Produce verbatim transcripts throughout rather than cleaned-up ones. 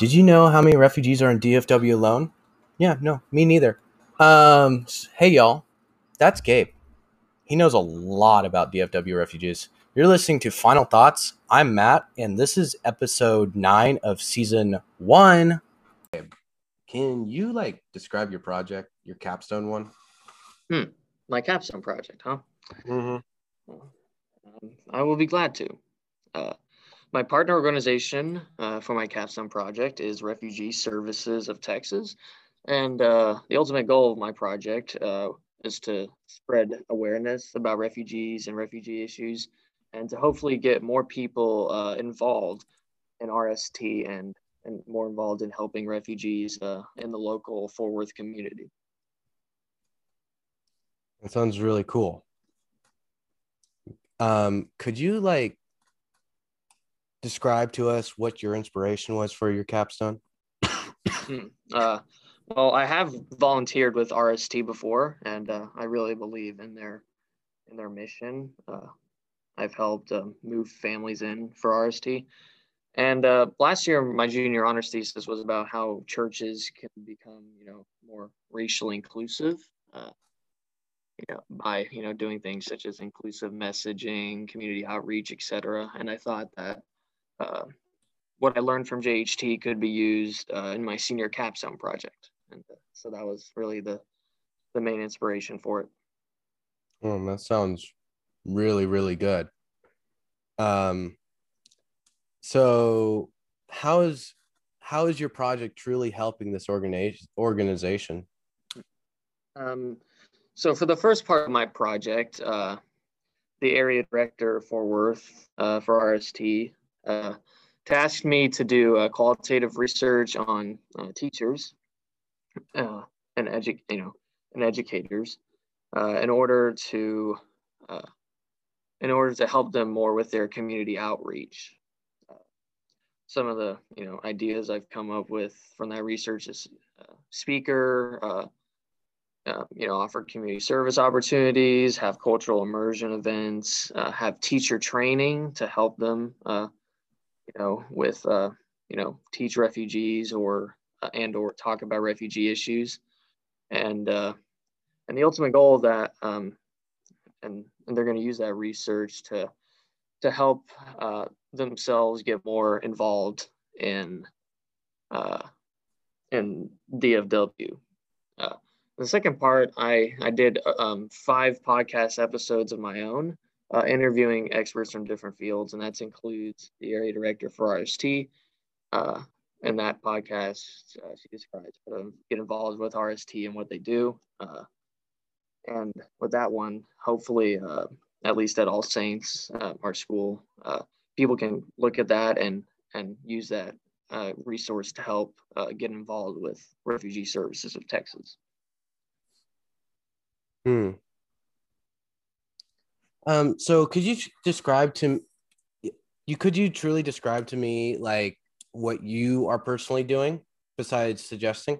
Did you know how many refugees are in D F W alone? Yeah, no, me neither. Um, hey, y'all, that's Gabe. He knows a lot about D F W refugees. You're listening to Final Thoughts. I'm Matt, and this is episode nine of season one. Can you, like, describe your project, your capstone one? Hmm, my capstone project, huh? Mm-hmm. Um, I will be glad to. Uh, My partner organization uh, for my capstone project is Refugee Services of Texas. And uh, the ultimate goal of my project uh, is to spread awareness about refugees and refugee issues, and to hopefully get more people uh, involved in R S T and, and more involved in helping refugees uh, in the local Fort Worth community. That sounds really cool. Um, could you, like, describe to us what your inspiration was for your capstone? uh, well, I have volunteered with R S T before, and uh, I really believe in their in their mission. Uh, I've helped um, move families in for R S T. And uh, last year, my junior honors thesis was about how churches can become, you know, more racially inclusive, uh, you know, by, you know, doing things such as inclusive messaging, community outreach, et cetera. And I thought that Uh, what I learned from J H T could be used uh, in my senior capstone project. And uh, so that was really the, the main inspiration for it. Well, that sounds really, really good. Um, so how is, how is your project truly helping this organi- organization? Um, so for the first part of my project, uh, the area director for Worth uh, for R S T, Uh, tasked me to do uh, qualitative research on uh, teachers uh, and edu- you know, and educators uh, in order to uh, in order to help them more with their community outreach. Uh, some of the you know ideas I've come up with from that research is uh, speaker, uh, uh, you know, offer community service opportunities, have cultural immersion events, uh, have teacher training to help them. Uh, You know, with uh, you know, teach refugees or uh, and or talk about refugee issues, and uh, and the ultimate goal of that, um, and and they're going to use that research to to help uh, themselves get more involved in uh, in D F W. Uh, the second part, I I did um, five podcast episodes of my own. Uh, interviewing experts from different fields, and that includes the area director for R S T. Uh, and that podcast, uh, she describes how to get involved with R S T and what they do. Uh, and with that one, hopefully, uh, at least at All Saints, uh, our school, uh, people can look at that and and use that uh, resource to help uh, get involved with Refugee Services of Texas. Hmm. Um, so could you describe to you, could you truly describe to me, like, what you are personally doing besides suggesting?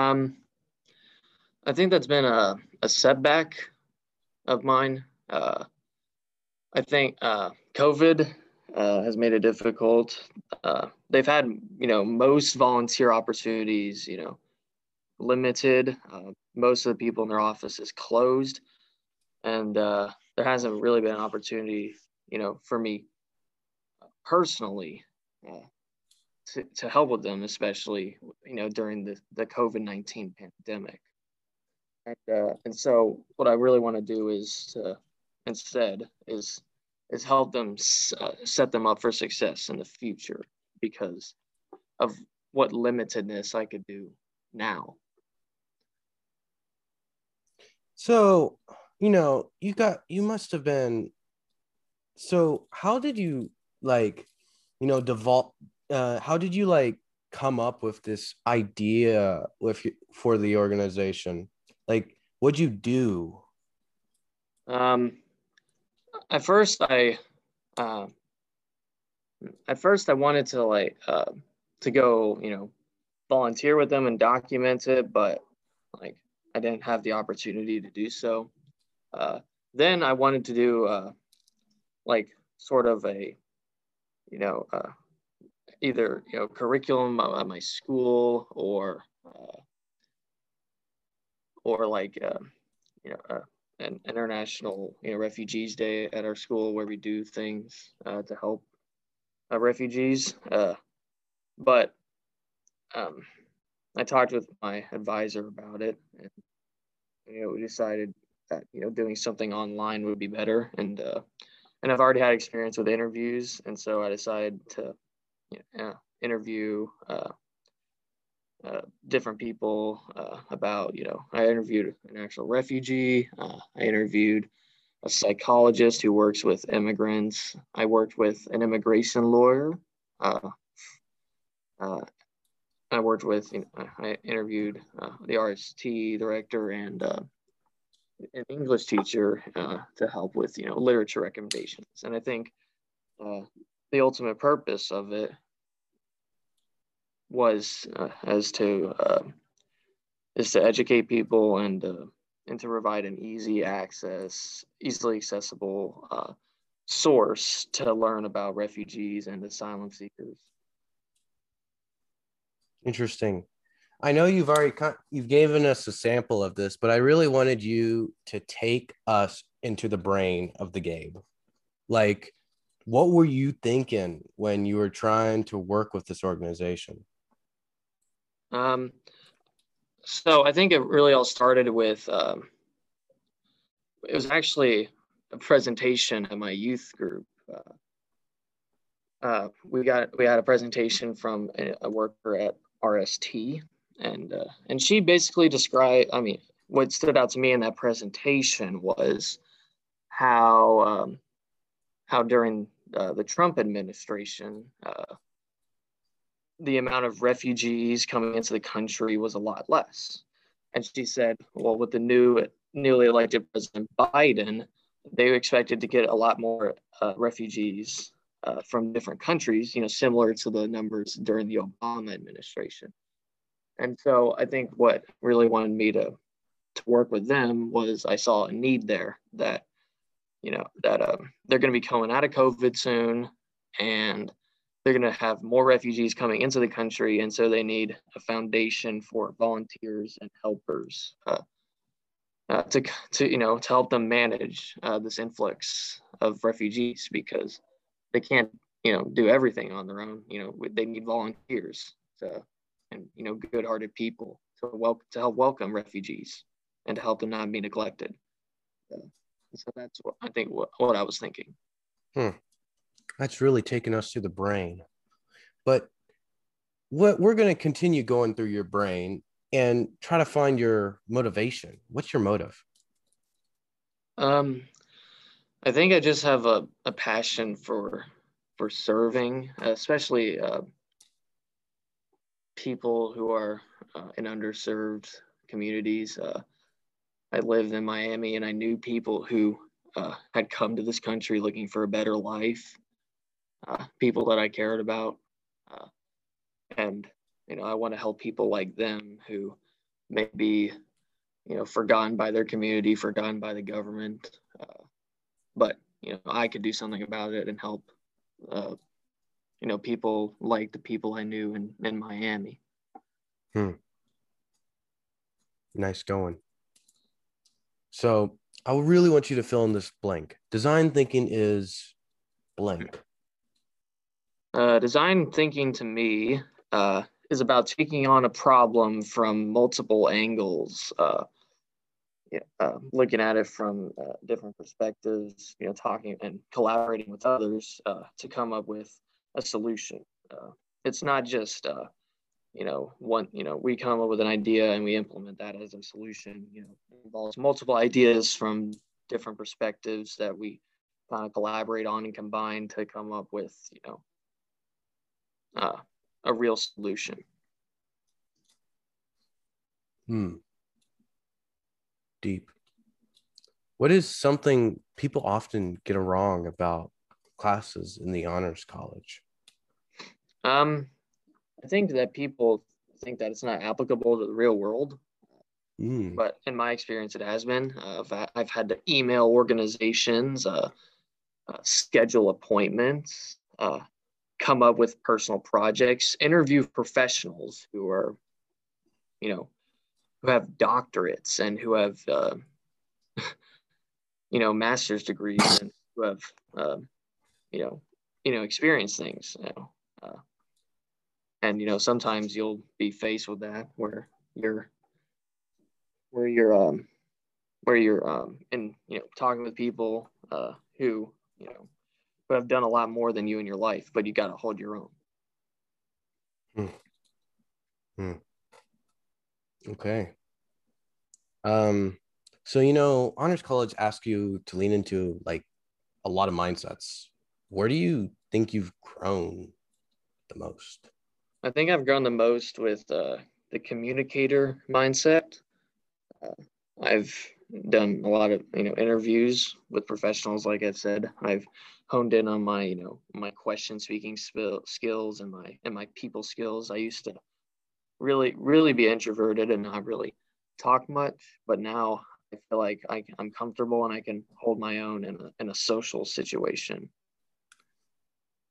Um, I think that's been a, a setback of mine. Uh, I think, uh, COVID, uh, has made it difficult. Uh, they've had, you know, most volunteer opportunities, you know, limited, uh, most of the people in their office is closed. And uh, there hasn't really been an opportunity, you know, for me personally uh, to, to help with them, especially, you know, during the, the COVID nineteen pandemic. And, uh, and so what I really want to do is to, instead is, is help them uh, set them up for success in the future because of what limitedness I could do now. So... You know, you got, you must have been, so how did you, like, you know, devolve, uh, how did you, like, come up with this idea with, for the organization? Like, what'd you do? Um, at first I, um, uh, at first I wanted to, like, uh, to go, you know, volunteer with them and document it, but, like, I didn't have the opportunity to do so. Uh, then I wanted to do uh, like sort of a, you know, uh, either, you know, curriculum at my school or, uh, or like, uh, you know, uh, an international, you know, refugees day at our school where we do things uh, to help uh, refugees. Uh, but um, I talked with my advisor about it, and, you know, we decided that, you know, doing something online would be better. And, uh, and I've already had experience with interviews. And so I decided to, you know, interview uh, uh, different people uh, about, you know, I interviewed an actual refugee. Uh, I interviewed a psychologist who works with immigrants. I worked with an immigration lawyer. Uh, uh, I worked with, you know, I interviewed uh, the R S T director and uh, an English teacher uh, to help with, you know, literature recommendations. And I think uh, the ultimate purpose of it was uh, as to uh, is to educate people and uh, and to provide an easy access, easily accessible uh, source to learn about refugees and asylum seekers. Interesting. I know you've already you've given us a sample of this, but I really wanted you to take us into the brain of the Gabe. Like, what were you thinking when you were trying to work with this organization? Um, so I think it really all started with um, it was actually a presentation at my youth group. Uh, uh, we got we had a presentation from a, a worker at R S T. And uh, and she basically described, I mean, what stood out to me in that presentation was how um, how during uh, the Trump administration, uh, the amount of refugees coming into the country was a lot less. And she said, well, with the new newly elected President Biden, they expected to get a lot more uh, refugees uh, from different countries, you know, similar to the numbers during the Obama administration. And so I think what really wanted me to, to work with them was I saw a need there that, you know, that um, they're going to be coming out of COVID soon, and they're going to have more refugees coming into the country. And so they need a foundation for volunteers and helpers uh, uh, to, to, you know, to help them manage uh, this influx of refugees, because they can't, you know, do everything on their own. You know, they need volunteers. So. And, you know, good-hearted people to welcome, to help welcome refugees and to help them not be neglected. So, so that's what I think what, what I was thinking. Hmm. That's really taking us to the brain. But what we're going to continue going through your brain and try to find your motivation. What's your motive? Um, I think I just have a, a passion for for serving, especially. Uh, people who are uh, in underserved communities. Uh, I lived in Miami, and I knew people who uh, had come to this country looking for a better life, uh, people that I cared about. Uh, and, you know, I want to help people like them who may be, you know, forgotten by their community, forgotten by the government. Uh, but, you know, I could do something about it and help uh, you know, people like the people I knew in, in Miami. Hmm. Nice going. So I really want you to fill in this blank. Design thinking is blank. Uh, design thinking to me uh, is about taking on a problem from multiple angles. Uh, yeah, uh, looking at it from uh, different perspectives, you know, talking and collaborating with others uh, to come up with a solution. Uh, it's not just, uh, you know, one, you know, we come up with an idea and we implement that as a solution. You know, it involves multiple ideas from different perspectives that we kind of collaborate on and combine to come up with, you know, uh, a real solution. Hmm. Deep. What is something people often get wrong about classes in the honors college? Um, I think that people think that it's not applicable to the real world, mm. but in my experience, it has been. Uh, I've, I've had to email organizations, uh, uh, schedule appointments, uh, come up with personal projects, interview professionals who are, you know, who have doctorates and who have, uh, you know, master's degrees and who have, uh, you know, you know, experience things, you know, uh, and, you know, sometimes you'll be faced with that where you're, where you're, um, where you're, um, and, you know, talking with people, uh, who, you know, who have done a lot more than you in your life, but you got to hold your own. Hmm. Hmm. Okay. Um, so, you know, Honors College asks you to lean into like a lot of mindsets. Where do you think you've grown the most? I think I've grown the most with uh, the communicator mindset. Uh, I've done a lot of, you know, interviews with professionals. Like I've said, I've honed in on my, you know, my question speaking skills and my, and my people skills. I used to really, really be introverted and not really talk much, but now I feel like I, I'm comfortable and I can hold my own in a, in a social situation.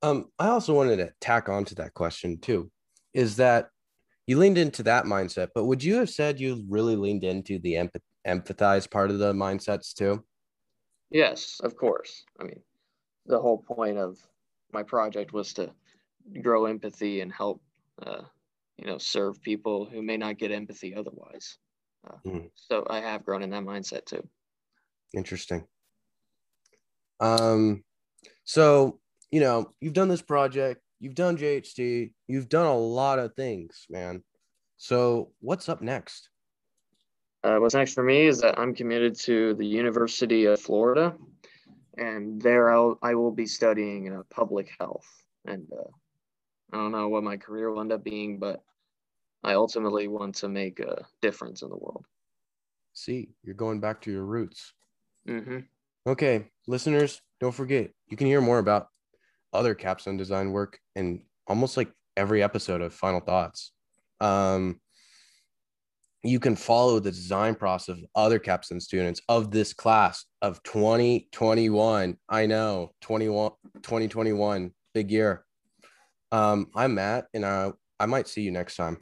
Um, I also wanted to tack on to that question too, is that you leaned into that mindset, but would you have said you really leaned into the empath- empathize part of the mindsets too? Yes, of course. I mean, the whole point of my project was to grow empathy and help, uh, you know, serve people who may not get empathy otherwise. Uh, mm. So I have grown in that mindset too. Interesting. Um, so, you know, you've done this project, you've done J H T, you've done a lot of things, man. So what's up next? Uh, what's next for me is that I'm committed to the University of Florida, and there I'll, I will be studying uh, public health. And uh, I don't know what my career will end up being, but I ultimately want to make a difference in the world. See, you're going back to your roots. Mm-hmm. Okay, listeners, don't forget, you can hear more about other capstone design work in almost like every episode of Final Thoughts. Um, you can follow the design process of other capstone students of this class of twenty twenty-one. I know, twenty-one, twenty twenty-one, big year. Um, I'm Matt, and I, I might see you next time.